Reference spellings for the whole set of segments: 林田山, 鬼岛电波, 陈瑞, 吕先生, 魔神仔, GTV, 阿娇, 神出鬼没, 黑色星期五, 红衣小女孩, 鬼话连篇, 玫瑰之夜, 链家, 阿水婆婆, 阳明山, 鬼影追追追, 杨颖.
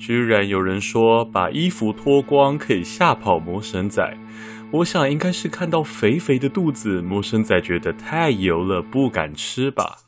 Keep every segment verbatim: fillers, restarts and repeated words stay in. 居然有人说把衣服脱光可以吓跑魔神仔，我想应该是看到肥肥的肚子，魔神仔觉得太油了，不敢吃吧。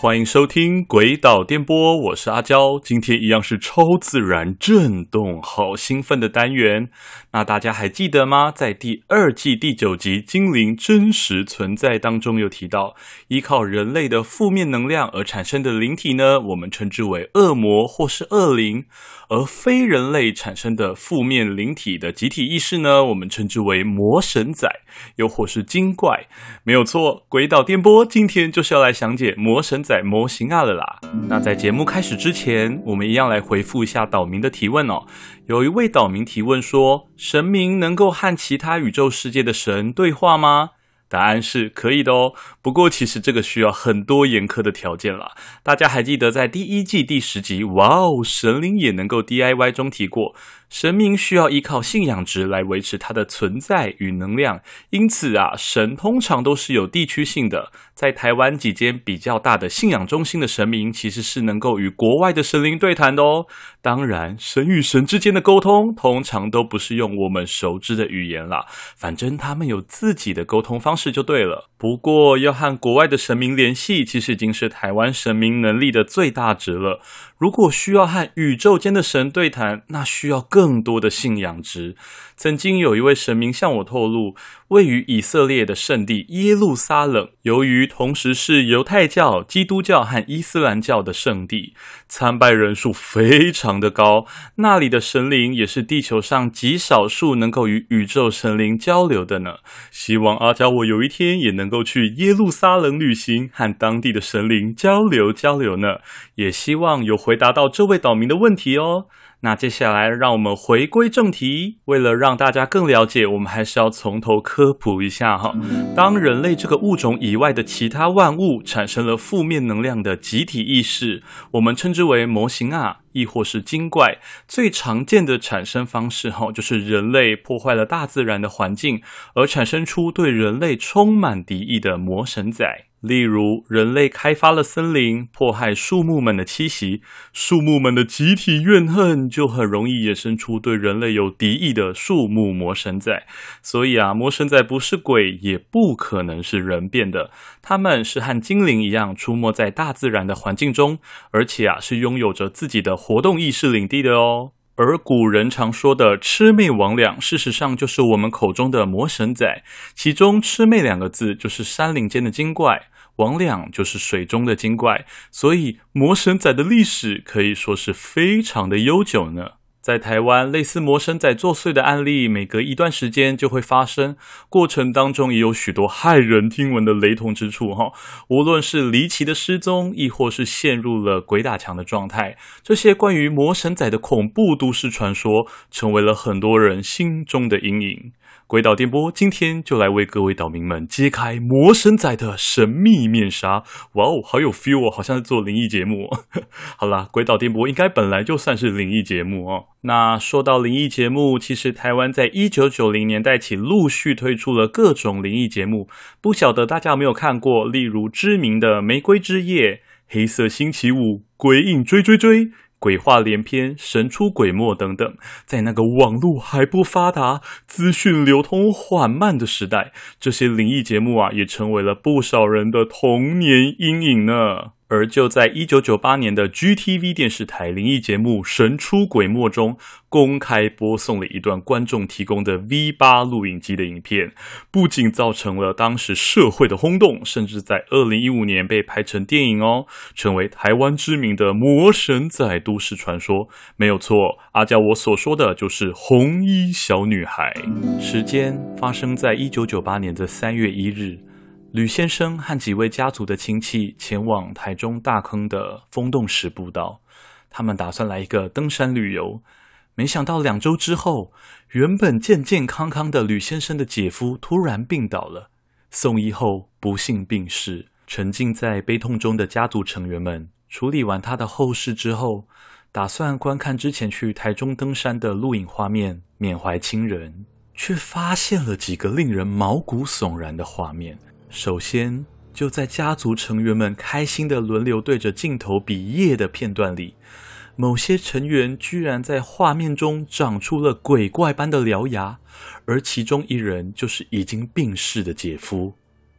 欢迎收听鬼岛电波，我是阿娇，今天一样是超自然震动，好兴奋的单元。那大家还记得吗？在第二季第九集《精灵真实存在》当中有提到，依靠人类的负面能量而产生的灵体呢，我们称之为恶魔或是恶灵；而非人类产生的负面灵体的集体意识呢，我们称之为魔神仔，又或是精怪。没有错，鬼岛电波今天就是要来详解魔神仔模型啊了啦。那在节目开始之前，我们一样来回复一下岛民的提问哦。有一位岛民提问说，神明能够和其他宇宙世界的神对话吗？答案是可以的哦，不过其实这个需要很多严苛的条件啦。大家还记得在第一季第十集，哇哦，神灵也能够 D I Y 中提过，神明需要依靠信仰值来维持它的存在与能量，因此啊，神通常都是有地区性的。在台湾几间比较大的信仰中心的神明，其实是能够与国外的神灵对谈的哦。当然，神与神之间的沟通，通常都不是用我们熟知的语言啦，反正他们有自己的沟通方式就对了。不过，要和国外的神明联系，其实已经是台湾神明能力的最大值了。如果需要和宇宙间的神对谈，那需要更多的信仰值。曾经有一位神明向我透露，位于以色列的圣地耶路撒冷，由于同时是犹太教、基督教和伊斯兰教的圣地，参拜人数非常的高，那里的神灵也是地球上极少数能够与宇宙神灵交流的呢。希望阿娇我有一天也能够去耶路撒冷旅行，和当地的神灵交流交流呢。也希望有回答到这位岛民的问题哦。那接下来让我们回归正题，为了让大家更了解，我们还是要从头科普一下哈。当人类这个物种以外的其他万物产生了负面能量的集体意识，我们称之为魔型啊，亦或是精怪。最常见的产生方式哈，就是人类破坏了大自然的环境，而产生出对人类充满敌意的魔神仔。例如，人类开发了森林，迫害树木们的栖息，树木们的集体怨恨就很容易衍生出对人类有敌意的树木魔神仔。所以啊，魔神仔不是鬼，也不可能是人变的，他们是和精灵一样出没在大自然的环境中，而且啊，是拥有着自己的活动意识领地的哦。而古人常说的魑魅魍魉，事实上就是我们口中的魔神仔。其中魑魅两个字就是山林间的精怪，魍魉就是水中的精怪，所以魔神仔的历史可以说是非常的悠久呢。在台湾，类似魔神仔作祟的案例每隔一段时间就会发生，过程当中也有许多骇人听闻的雷同之处哈。无论是离奇的失踪，亦或是陷入了鬼打墙的状态，这些关于魔神仔的恐怖都市传说成为了很多人心中的阴影。鬼岛电波今天就来为各位岛民们揭开魔神仔的神秘面纱。哇哦，好有 feel 哦，好像是做灵异节目哦。好啦，鬼岛电波应该本来就算是灵异节目哦。那说到灵异节目，其实台湾在一九九零年代起陆续推出了各种灵异节目，不晓得大家有没有看过，例如知名的《玫瑰之夜》、《黑色星期五》、《鬼影追追追》、鬼话连篇、神出鬼没等等。在那个网络还不发达、资讯流通缓慢的时代，这些灵异节目啊，也成为了不少人的童年阴影呢。而就在一九九八年的 G T V 电视台灵异节目《神出鬼没》中，公开播送了一段观众提供的 V 八 录影机的影片，不仅造成了当时社会的轰动，甚至在二零一五年被拍成电影哦，成为台湾知名的魔神仔都市传说。没有错，阿娇我所说的就是红衣小女孩。时间发生在一九九八年的三月一日，吕先生和几位家族的亲戚前往台中大坑的风洞石步道，他们打算来一个登山旅游。没想到两周之后，原本健健康康的吕先生的姐夫突然病倒了，送医后不幸病逝。沉浸在悲痛中的家族成员们处理完他的后事之后，打算观看之前去台中登山的录影画面，缅怀亲人。却发现了几个令人毛骨悚然的画面。首先，就在家族成员们开心地轮流对着镜头比耶的片段里，某些成员居然在画面中长出了鬼怪般的獠牙，而其中一人就是已经病逝的姐夫。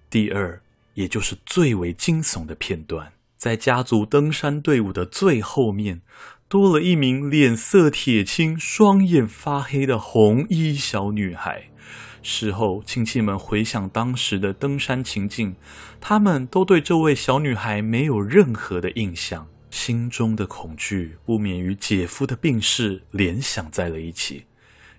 第二，也就是最为惊悚的片段，在家族登山队伍的最后面，多了一名脸色铁青、双眼发黑的红衣小女孩。事后，亲戚们回想当时的登山情境，他们都对这位小女孩没有任何的印象，心中的恐惧不免与姐夫的病逝联想在了一起。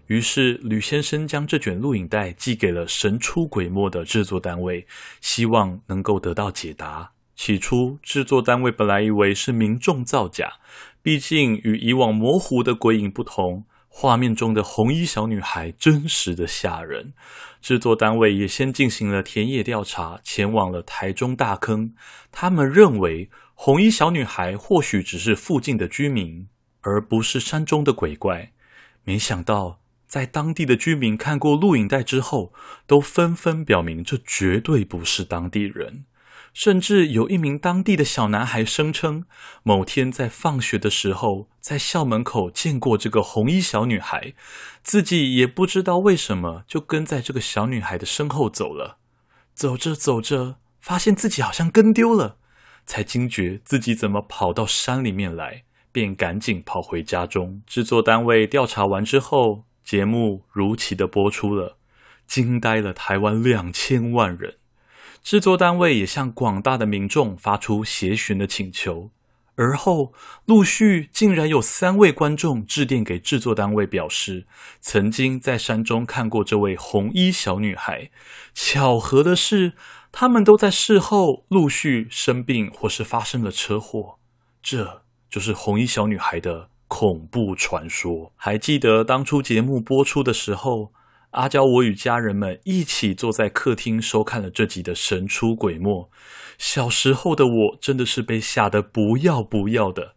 于是吕先生将这卷录影带寄给了神出鬼没的制作单位，希望能够得到解答。起初制作单位本来以为是民众造假，毕竟与以往模糊的鬼影不同，画面中的红衣小女孩真实的吓人。制作单位也先进行了田野调查，前往了台中大坑。他们认为红衣小女孩或许只是附近的居民，而不是山中的鬼怪。没想到在当地的居民看过录影带之后，都纷纷表明这绝对不是当地人。甚至有一名当地的小男孩声称，某天在放学的时候，在校门口见过这个红衣小女孩，自己也不知道为什么就跟在这个小女孩的身后走了。走着走着，发现自己好像跟丢了，才惊觉自己怎么跑到山里面来，便赶紧跑回家中。制作单位调查完之后，节目如期的播出了，惊呆了台湾两千万人。制作单位也向广大的民众发出协寻的请求，而后陆续竟然有三位观众致电给制作单位，表示曾经在山中看过这位红衣小女孩。巧合的是，他们都在事后陆续生病或是发生了车祸。这就是红衣小女孩的恐怖传说。还记得当初节目播出的时候，阿娇我与家人们一起坐在客厅收看了这集的神出鬼没。小时候的我真的是被吓得不要不要的。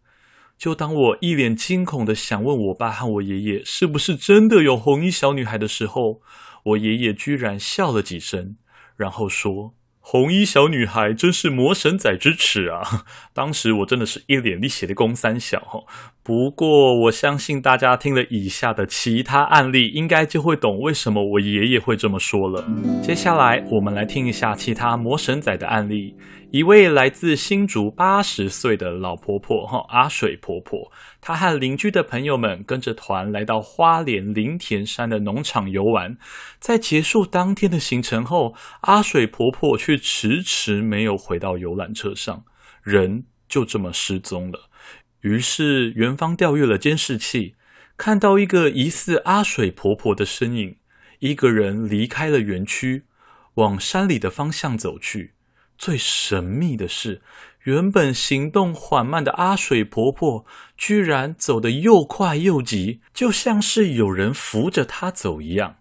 就当我一脸惊恐的想问我爸和我爷爷是不是真的有红衣小女孩的时候，我爷爷居然笑了几声，然后说，红衣小女孩真是魔神仔之耻啊。当时我真的是一脸力血的攻三小。不过我相信大家听了以下的其他案例，应该就会懂为什么我爷爷会这么说了。接下来我们来听一下其他魔神仔的案例。一位来自新竹八十岁的老婆婆，阿水婆婆，她和邻居的朋友们跟着团来到花莲林田山的农场游玩。在结束当天的行程后，阿水婆婆却迟迟没有回到游览车上，人就这么失踪了。于是园方调阅了监视器，看到一个疑似阿水婆婆的身影，一个人离开了园区，往山里的方向走去。最神秘的是，原本行动缓慢的阿水婆婆居然走得又快又急，就像是有人扶着她走一样。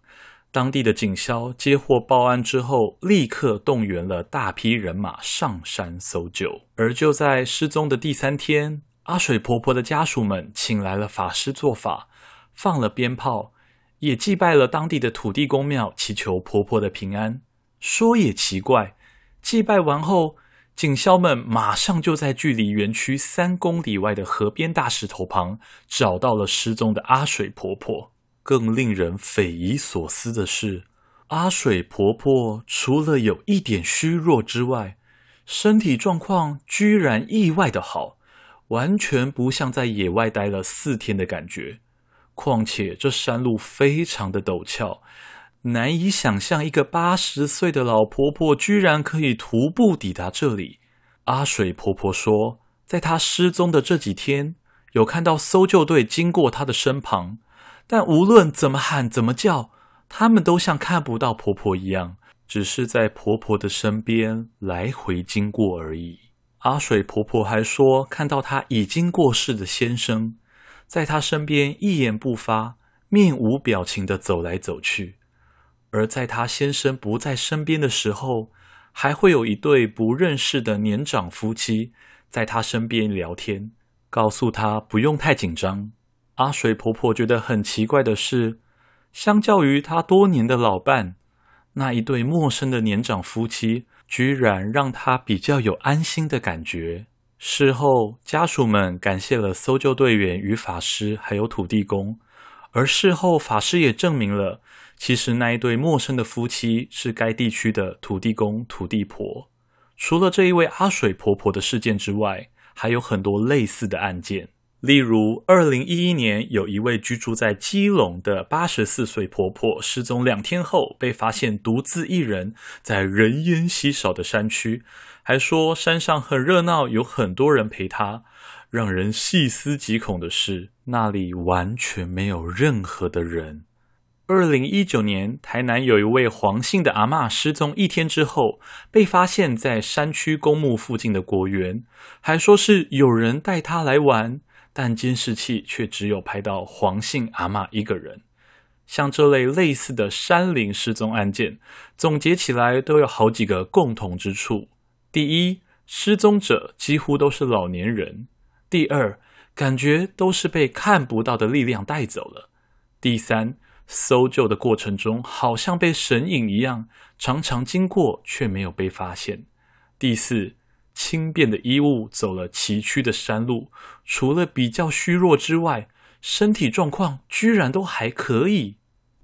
当地的警消接获报案之后，立刻动员了大批人马上山搜救。而就在失踪的第三天，阿水婆婆的家属们请来了法师做法，放了鞭炮，也祭拜了当地的土地公庙，祈求婆婆的平安。说也奇怪，祭拜完后，警消们马上就在距离园区三公里外的河边大石头旁找到了失踪的阿水婆婆。更令人匪夷所思的是，阿水婆婆除了有一点虚弱之外，身体状况居然意外的好，完全不像在野外待了四天的感觉。况且这山路非常的陡峭，难以想象一个八十岁的老婆婆居然可以徒步抵达这里。阿水婆婆说，在她失踪的这几天，有看到搜救队经过她的身旁，但无论怎么喊怎么叫，他们都像看不到婆婆一样，只是在婆婆的身边来回经过而已。阿水婆婆还说，看到她已经过世的先生在她身边一言不发，面无表情地走来走去。而在他先生不在身边的时候，还会有一对不认识的年长夫妻在他身边聊天，告诉他不用太紧张。阿水婆婆觉得很奇怪的是，相较于他多年的老伴，那一对陌生的年长夫妻居然让他比较有安心的感觉。事后家属们感谢了搜救队员与法师还有土地公，而事后法师也证明了其实那一对陌生的夫妻是该地区的土地公土地婆。除了这一位阿水婆婆的事件之外，还有很多类似的案件，例如二零一一年有一位居住在基隆的八十四岁婆婆失踪两天后被发现独自一人在人烟稀少的山区，还说山上很热闹，有很多人陪她。让人细思极恐的是，那里完全没有任何的人。二零一九年台南有一位黄姓的阿嬷失踪一天之后被发现在山区公墓附近的果园，还说是有人带她来玩，但监视器却只有拍到黄姓阿嬷一个人。像这类类似的山林失踪案件，总结起来都有好几个共同之处。第一，失踪者几乎都是老年人。第二，感觉都是被看不到的力量带走了。第三，搜救的过程中好像被神隐一样，常常经过却没有被发现。第四，轻便的衣物走了崎岖的山路，除了比较虚弱之外，身体状况居然都还可以。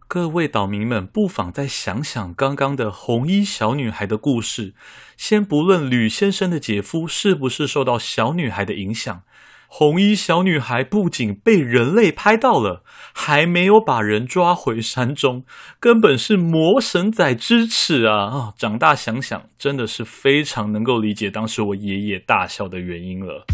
各位岛民们不妨再想想刚刚的红衣小女孩的故事，先不论吕先生的姐夫是不是受到小女孩的影响，红衣小女孩不仅被人类拍到了，还没有把人抓回山中，根本是魔神仔之耻啊！哦，长大想想，真的是非常能够理解当时我爷爷大笑的原因了。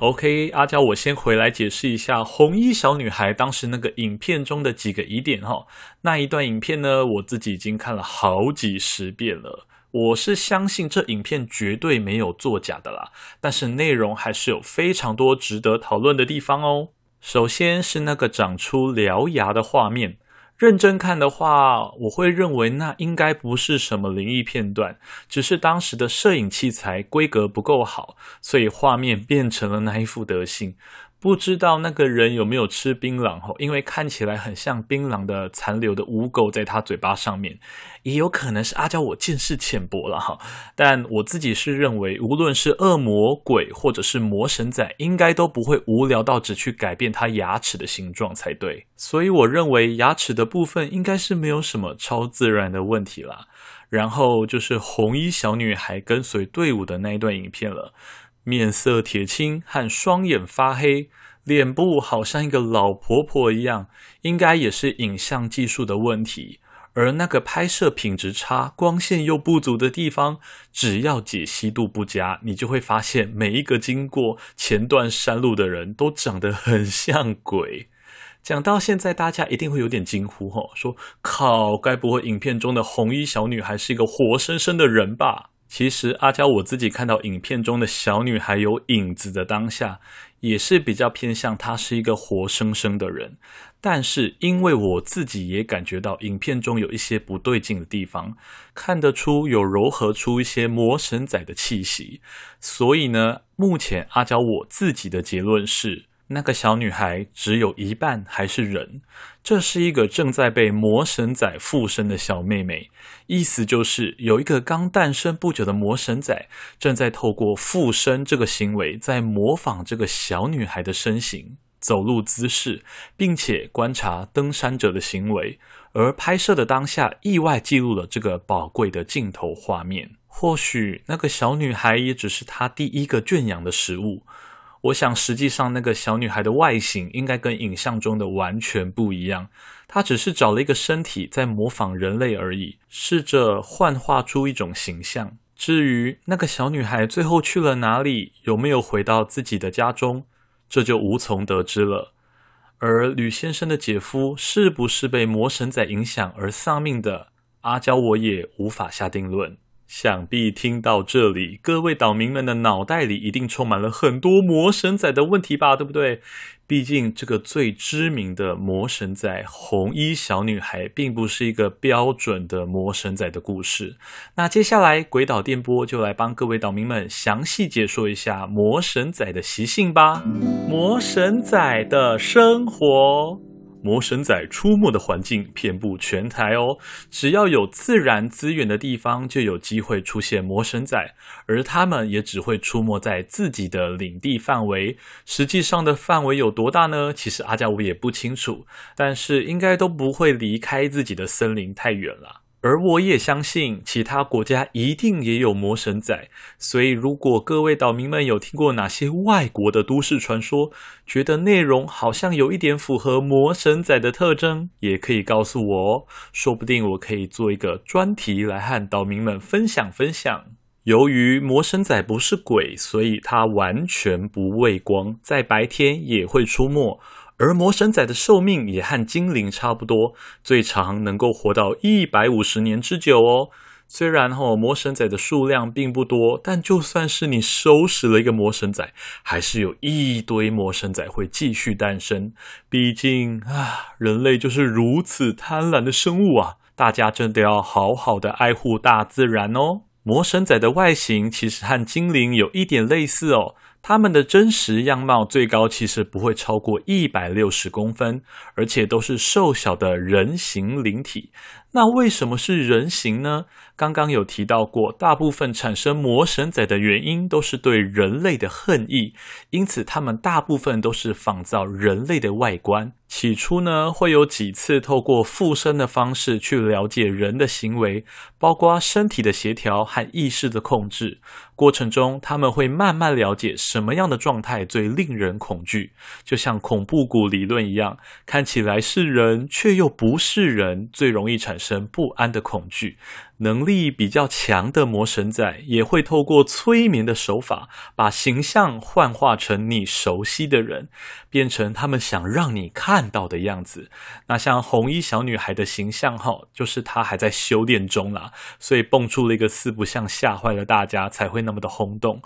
OK， 阿娇，我先回来解释一下红衣小女孩当时那个影片中的几个疑点哈。那一段影片呢，我自己已经看了好几十遍了，我是相信这影片绝对没有作假的啦，但是内容还是有非常多值得讨论的地方哦。首先是那个长出獠牙的画面，认真看的话，我会认为那应该不是什么灵异片段，只是当时的摄影器材规格不够好，所以画面变成了那一副德性。不知道那个人有没有吃槟榔，因为看起来很像槟榔的残留的污垢在他嘴巴上面，也有可能是阿娇我见识浅薄了，但我自己是认为无论是恶魔鬼或者是魔神仔，应该都不会无聊到只去改变他牙齿的形状才对，所以我认为牙齿的部分应该是没有什么超自然的问题啦。然后就是红衣小女孩跟随队伍的那一段影片了，面色铁青和双眼发黑，脸部好像一个老婆婆一样，应该也是影像技术的问题。而那个拍摄品质差，光线又不足的地方，只要解析度不佳，你就会发现每一个经过前段山路的人都长得很像鬼。讲到现在，大家一定会有点惊呼吼，说靠，该不会影片中的红衣小女孩是一个活生生的人吧？其实阿娇我自己看到影片中的小女孩有影子的当下，也是比较偏向她是一个活生生的人，但是因为我自己也感觉到影片中有一些不对劲的地方，看得出有糅合出一些魔神仔的气息，所以呢，目前阿娇我自己的结论是，那个小女孩只有一半还是人，这是一个正在被魔神仔附身的小妹妹，意思就是有一个刚诞生不久的魔神仔正在透过附身这个行为在模仿这个小女孩的身形、走路姿势，并且观察登山者的行为，而拍摄的当下意外记录了这个宝贵的镜头画面。或许那个小女孩也只是她第一个圈养的食物，我想实际上那个小女孩的外形应该跟影像中的完全不一样，她只是找了一个身体在模仿人类而已，试着幻化出一种形象。至于那个小女孩最后去了哪里，有没有回到自己的家中，这就无从得知了。而吕先生的姐夫是不是被魔神仔影响而丧命的，阿娇我也无法下定论。想必听到这里，各位岛民们的脑袋里一定充满了很多魔神仔的问题吧，对不对？毕竟这个最知名的魔神仔红衣小女孩并不是一个标准的魔神仔的故事。那接下来鬼岛电波就来帮各位岛民们详细解说一下魔神仔的习性吧。魔神仔的生活。魔神仔出没的环境遍布全台哦，只要有自然资源的地方就有机会出现魔神仔，而他们也只会出没在自己的领地范围，实际上的范围有多大呢？其实阿加我也不清楚，但是应该都不会离开自己的森林太远了。而我也相信其他国家一定也有魔神仔，所以如果各位岛民们有听过哪些外国的都市传说，觉得内容好像有一点符合魔神仔的特征，也可以告诉我哦，说不定我可以做一个专题来和岛民们分享分享。由于魔神仔不是鬼，所以它完全不畏光，在白天也会出没。而魔神仔的寿命也和精灵差不多，最长能够活到一百五十年之久哦。虽然、哦、魔神仔的数量并不多，但就算是你收拾了一个魔神仔，还是有一堆魔神仔会继续诞生。毕竟啊，人类就是如此贪婪的生物啊，大家真的要好好的爱护大自然哦。魔神仔的外形其实和精灵有一点类似哦，它们的真实样貌最高其实不会超过一百六十公分，而且都是瘦小的人形灵体。那为什么是人形呢？刚刚有提到过，大部分产生魔神仔的原因都是对人类的恨意，因此他们大部分都是仿造人类的外观。起初呢，会有几次透过附身的方式去了解人的行为，包括身体的协调和意识的控制。过程中，他们会慢慢了解什么样的状态最令人恐惧，就像恐怖谷理论一样，看起来是人却又不是人，最容易产生产生不安的恐惧。能力比较强的魔神仔也会透过催眠的手法，把形象幻化成你熟悉的人，变成他们想让你看到的样子。那像红衣小女孩的形象就是她还在修炼中啦，所以蹦出了一个四不像，吓坏了大家才会那么的轰动。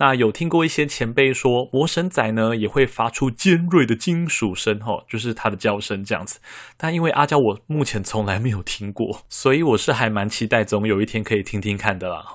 那有听过一些前辈说，魔神仔呢也会发出尖锐的金属声，就是她的叫声这样子，但因为阿娇我目前从来没有听听过，所以我是还蛮期待总有一天可以听听看的啦。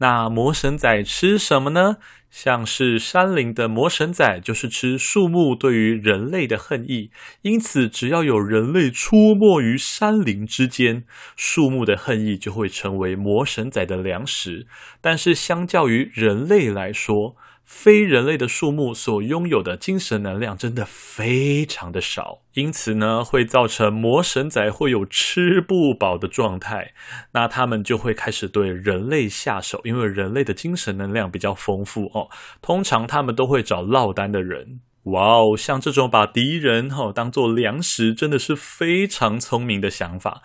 那魔神仔吃什么呢？像是山林的魔神仔就是吃树木对于人类的恨意，因此只要有人类出没于山林之间，树木的恨意就会成为魔神仔的粮食。但是相较于人类来说，非人类的树木所拥有的精神能量真的非常的少，因此呢，会造成魔神仔会有吃不饱的状态。那他们就会开始对人类下手，因为人类的精神能量比较丰富哦。通常他们都会找落单的人。哇哦，像这种把敌人、哦、当作粮食，真的是非常聪明的想法。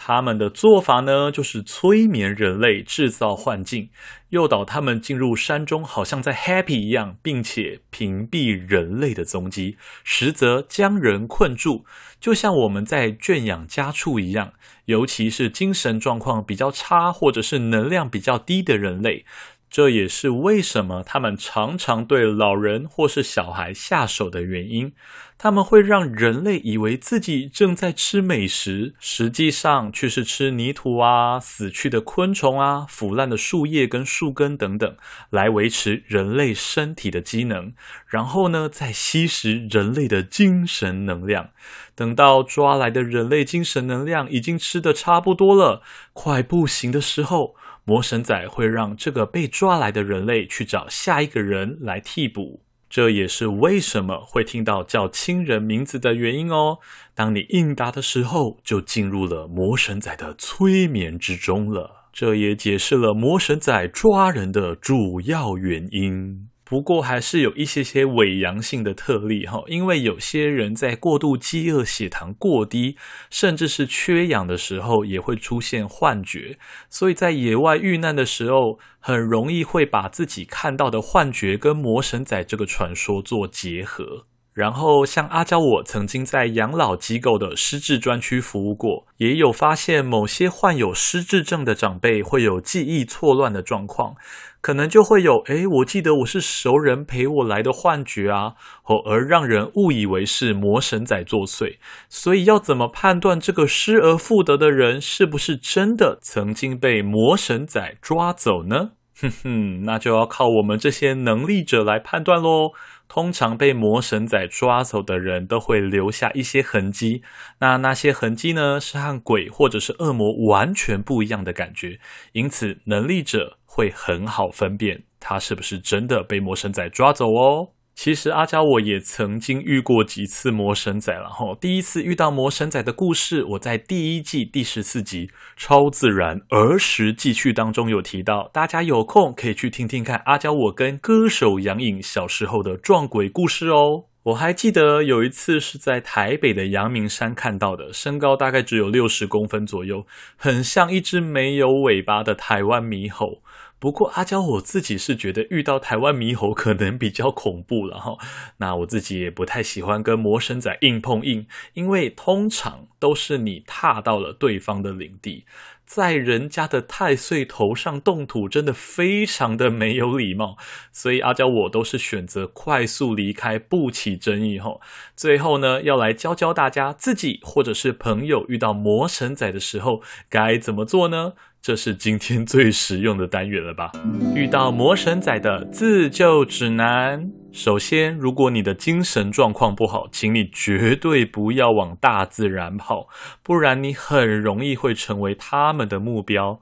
他们的做法呢，就是催眠人类，制造幻境，诱导他们进入山中，好像在 happy 一样，并且屏蔽人类的踪迹，实则将人困住，就像我们在圈养家畜一样。尤其是精神状况比较差，或者是能量比较低的人类，这也是为什么他们常常对老人或是小孩下手的原因。他们会让人类以为自己正在吃美食，实际上却是吃泥土啊、死去的昆虫啊、腐烂的树叶跟树根等等，来维持人类身体的机能，然后呢，再吸食人类的精神能量。等到抓来的人类精神能量已经吃得差不多了，快不行的时候，魔神仔会让这个被抓来的人类去找下一个人来替补。这也是为什么会听到叫亲人名字的原因哦。当你应答的时候，就进入了魔神仔的催眠之中了。这也解释了魔神仔抓人的主要原因。不过还是有一些些伪阳性的特例，因为有些人在过度饥饿、血糖过低，甚至是缺氧的时候也会出现幻觉，所以在野外遇难的时候，很容易会把自己看到的幻觉跟魔神仔这个传说做结合。然后像阿娇我曾经在养老机构的失智专区服务过，也有发现某些患有失智症的长辈会有记忆错乱的状况，可能就会有诶我记得我是熟人陪我来的幻觉啊、哦、而让人误以为是魔神仔作祟。所以要怎么判断这个失而复得的人是不是真的曾经被魔神仔抓走呢？哼哼，那就要靠我们这些能力者来判断咯。通常被魔神仔抓走的人都会留下一些痕迹，那那些痕迹呢，是和鬼或者是恶魔完全不一样的感觉，因此能力者会很好分辨他是不是真的被魔神仔抓走哦。其实阿娇我也曾经遇过几次魔神仔了，第一次遇到魔神仔的故事，我在第一季第十四集《超自然儿时记趣》当中有提到，大家有空可以去听听看阿娇我跟歌手杨颖小时候的撞鬼故事哦。我还记得有一次是在台北的阳明山看到的，身高大概只有六十公分左右，很像一只没有尾巴的台湾猕猴。不过阿娇我自己是觉得遇到台湾猕猴可能比较恐怖了哈，那我自己也不太喜欢跟魔神仔硬碰硬，因为通常都是你踏到了对方的领地，在人家的太岁头上动土真的非常的没有礼貌，所以阿娇我都是选择快速离开，不起争议吼。最后呢，要来教教大家自己或者是朋友遇到魔神仔的时候该怎么做呢？这是今天最实用的单元了吧？遇到魔神仔的自救指南。首先，如果你的精神状况不好，请你绝对不要往大自然跑，不然你很容易会成为他们的目标。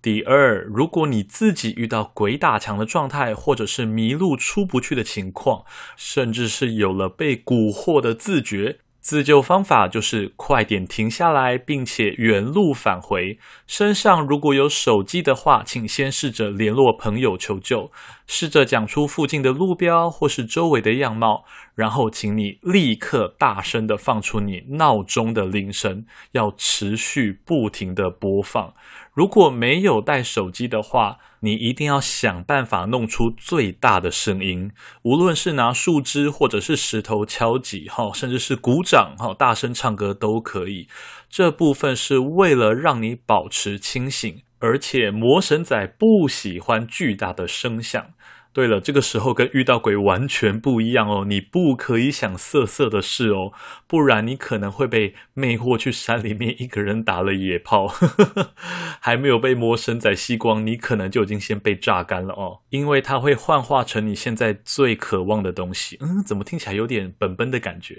第二，如果你自己遇到鬼打墙的状态，或者是迷路出不去的情况，甚至是有了被蛊惑的自觉，自救方法就是快点停下来，并且原路返回。身上如果有手机的话，请先试着联络朋友求救，试着讲出附近的路标或是周围的样貌，然后请你立刻大声的放出你闹钟的铃声，要持续不停的播放。如果没有带手机的话，你一定要想办法弄出最大的声音，无论是拿树枝或者是石头敲击，甚至是鼓掌大声唱歌都可以。这部分是为了让你保持清醒，而且魔神仔不喜欢巨大的声响。对了，这个时候跟遇到鬼完全不一样哦，你不可以想色色的事哦，不然你可能会被魅惑去山里面一个人打了野炮还没有被魔神仔吸光，你可能就已经先被榨干了哦，因为它会幻化成你现在最渴望的东西。嗯，怎么听起来有点本本的感觉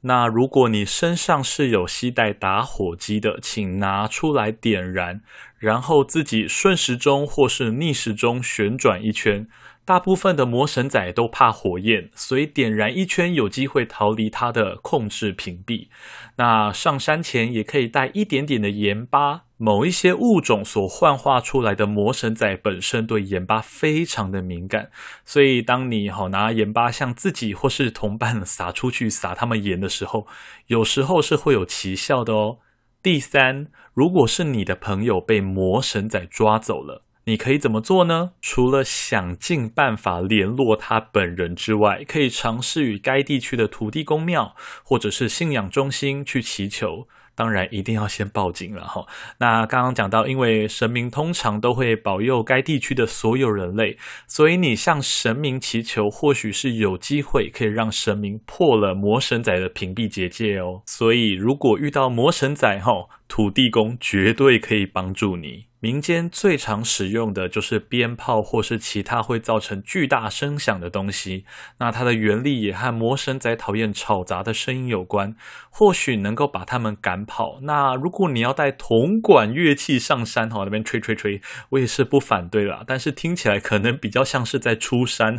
那如果你身上是有携带打火机的，请拿出来点燃，然后自己顺时钟或是逆时钟旋转一圈。大部分的魔神仔都怕火焰，所以点燃一圈有机会逃离它的控制屏蔽。那上山前也可以带一点点的盐巴，某一些物种所幻化出来的魔神仔本身对盐巴非常的敏感，所以当你拿盐巴向自己或是同伴撒出去，撒他们盐的时候，有时候是会有奇效的哦。第三，如果是你的朋友被魔神仔抓走了，你可以怎么做呢？除了想尽办法联络他本人之外，可以尝试与该地区的土地公庙或者是信仰中心去祈求，当然一定要先报警了哈。那刚刚讲到，因为神明通常都会保佑该地区的所有人类，所以你向神明祈求，或许是有机会可以让神明破了魔神仔的屏蔽结界哦。所以如果遇到魔神仔哈，土地公绝对可以帮助你。民间最常使用的就是鞭炮或是其他会造成巨大声响的东西，那它的原理也和魔神仔讨厌吵杂的声音有关，或许能够把它们赶跑。那如果你要带铜管乐器上山那边吹吹吹，我也是不反对啦，但是听起来可能比较像是在出山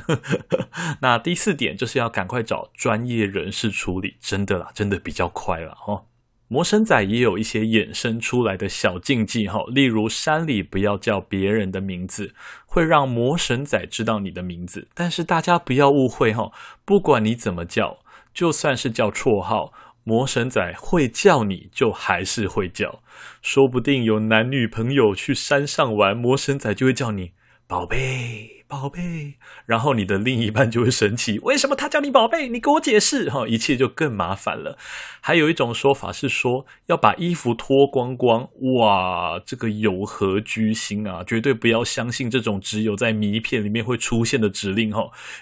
那第四点就是要赶快找专业人士处理，真的啦，真的比较快啦哦。魔神仔也有一些衍生出来的小禁忌，例如山里不要叫别人的名字，会让魔神仔知道你的名字。但是大家不要误会，不管你怎么叫，就算是叫绰号，魔神仔会叫你就还是会叫。说不定有男女朋友去山上玩，魔神仔就会叫你宝贝宝贝，然后你的另一半就会生气，为什么他叫你宝贝？你给我解释，一切就更麻烦了。还有一种说法是说要把衣服脱光光，哇，这个有何居心啊，绝对不要相信这种只有在迷片里面会出现的指令。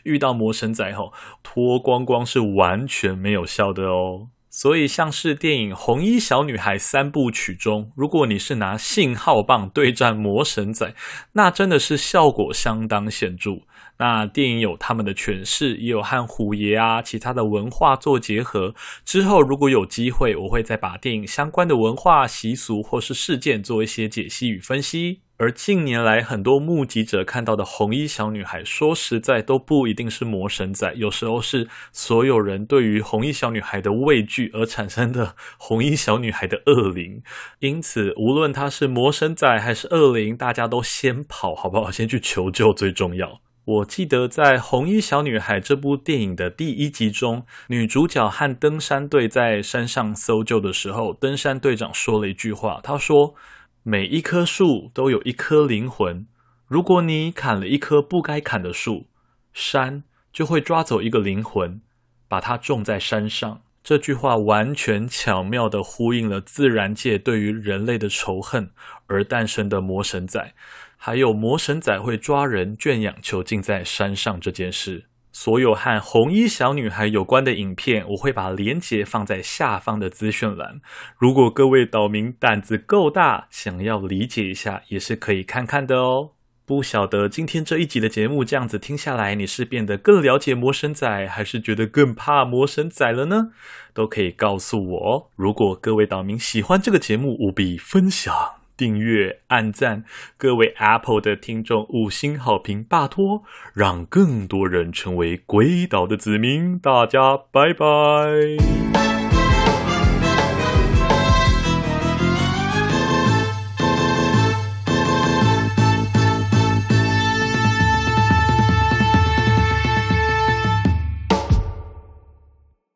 遇到魔神仔，脱光光是完全没有效的哦。所以像是电影《红衣小女孩》三部曲中，如果你是拿信号棒对战魔神仔，那真的是效果相当显著。那电影有他们的诠释，也有和虎爷啊其他的文化做结合。之后如果有机会，我会再把电影相关的文化习俗或是事件做一些解析与分析。而近年来很多目击者看到的红衣小女孩，说实在都不一定是魔神仔，有时候是所有人对于红衣小女孩的畏惧而产生的红衣小女孩的恶灵。因此无论她是魔神仔还是恶灵，大家都先跑好不好，先去求救最重要。我记得在《红衣小女孩》这部电影的第一集中，女主角和登山队在山上搜救的时候，登山队长说了一句话，他说每一棵树都有一颗灵魂，如果你砍了一棵不该砍的树，山就会抓走一个灵魂，把它种在山上。这句话完全巧妙地呼应了自然界对于人类的仇恨而诞生的魔神仔，还有魔神仔会抓人圈养囚禁在山上这件事。所有和红衣小女孩有关的影片，我会把连结放在下方的资讯栏，如果各位岛民胆子够大，想要理解一下也是可以看看的哦。不晓得今天这一集的节目这样子听下来，你是变得更了解魔神仔，还是觉得更怕魔神仔了呢？都可以告诉我哦。如果各位岛民喜欢这个节目，务必分享、订阅、按赞，各位 Apple 的听众五星好评，拜托，让更多人成为鬼岛的子民。大家拜拜。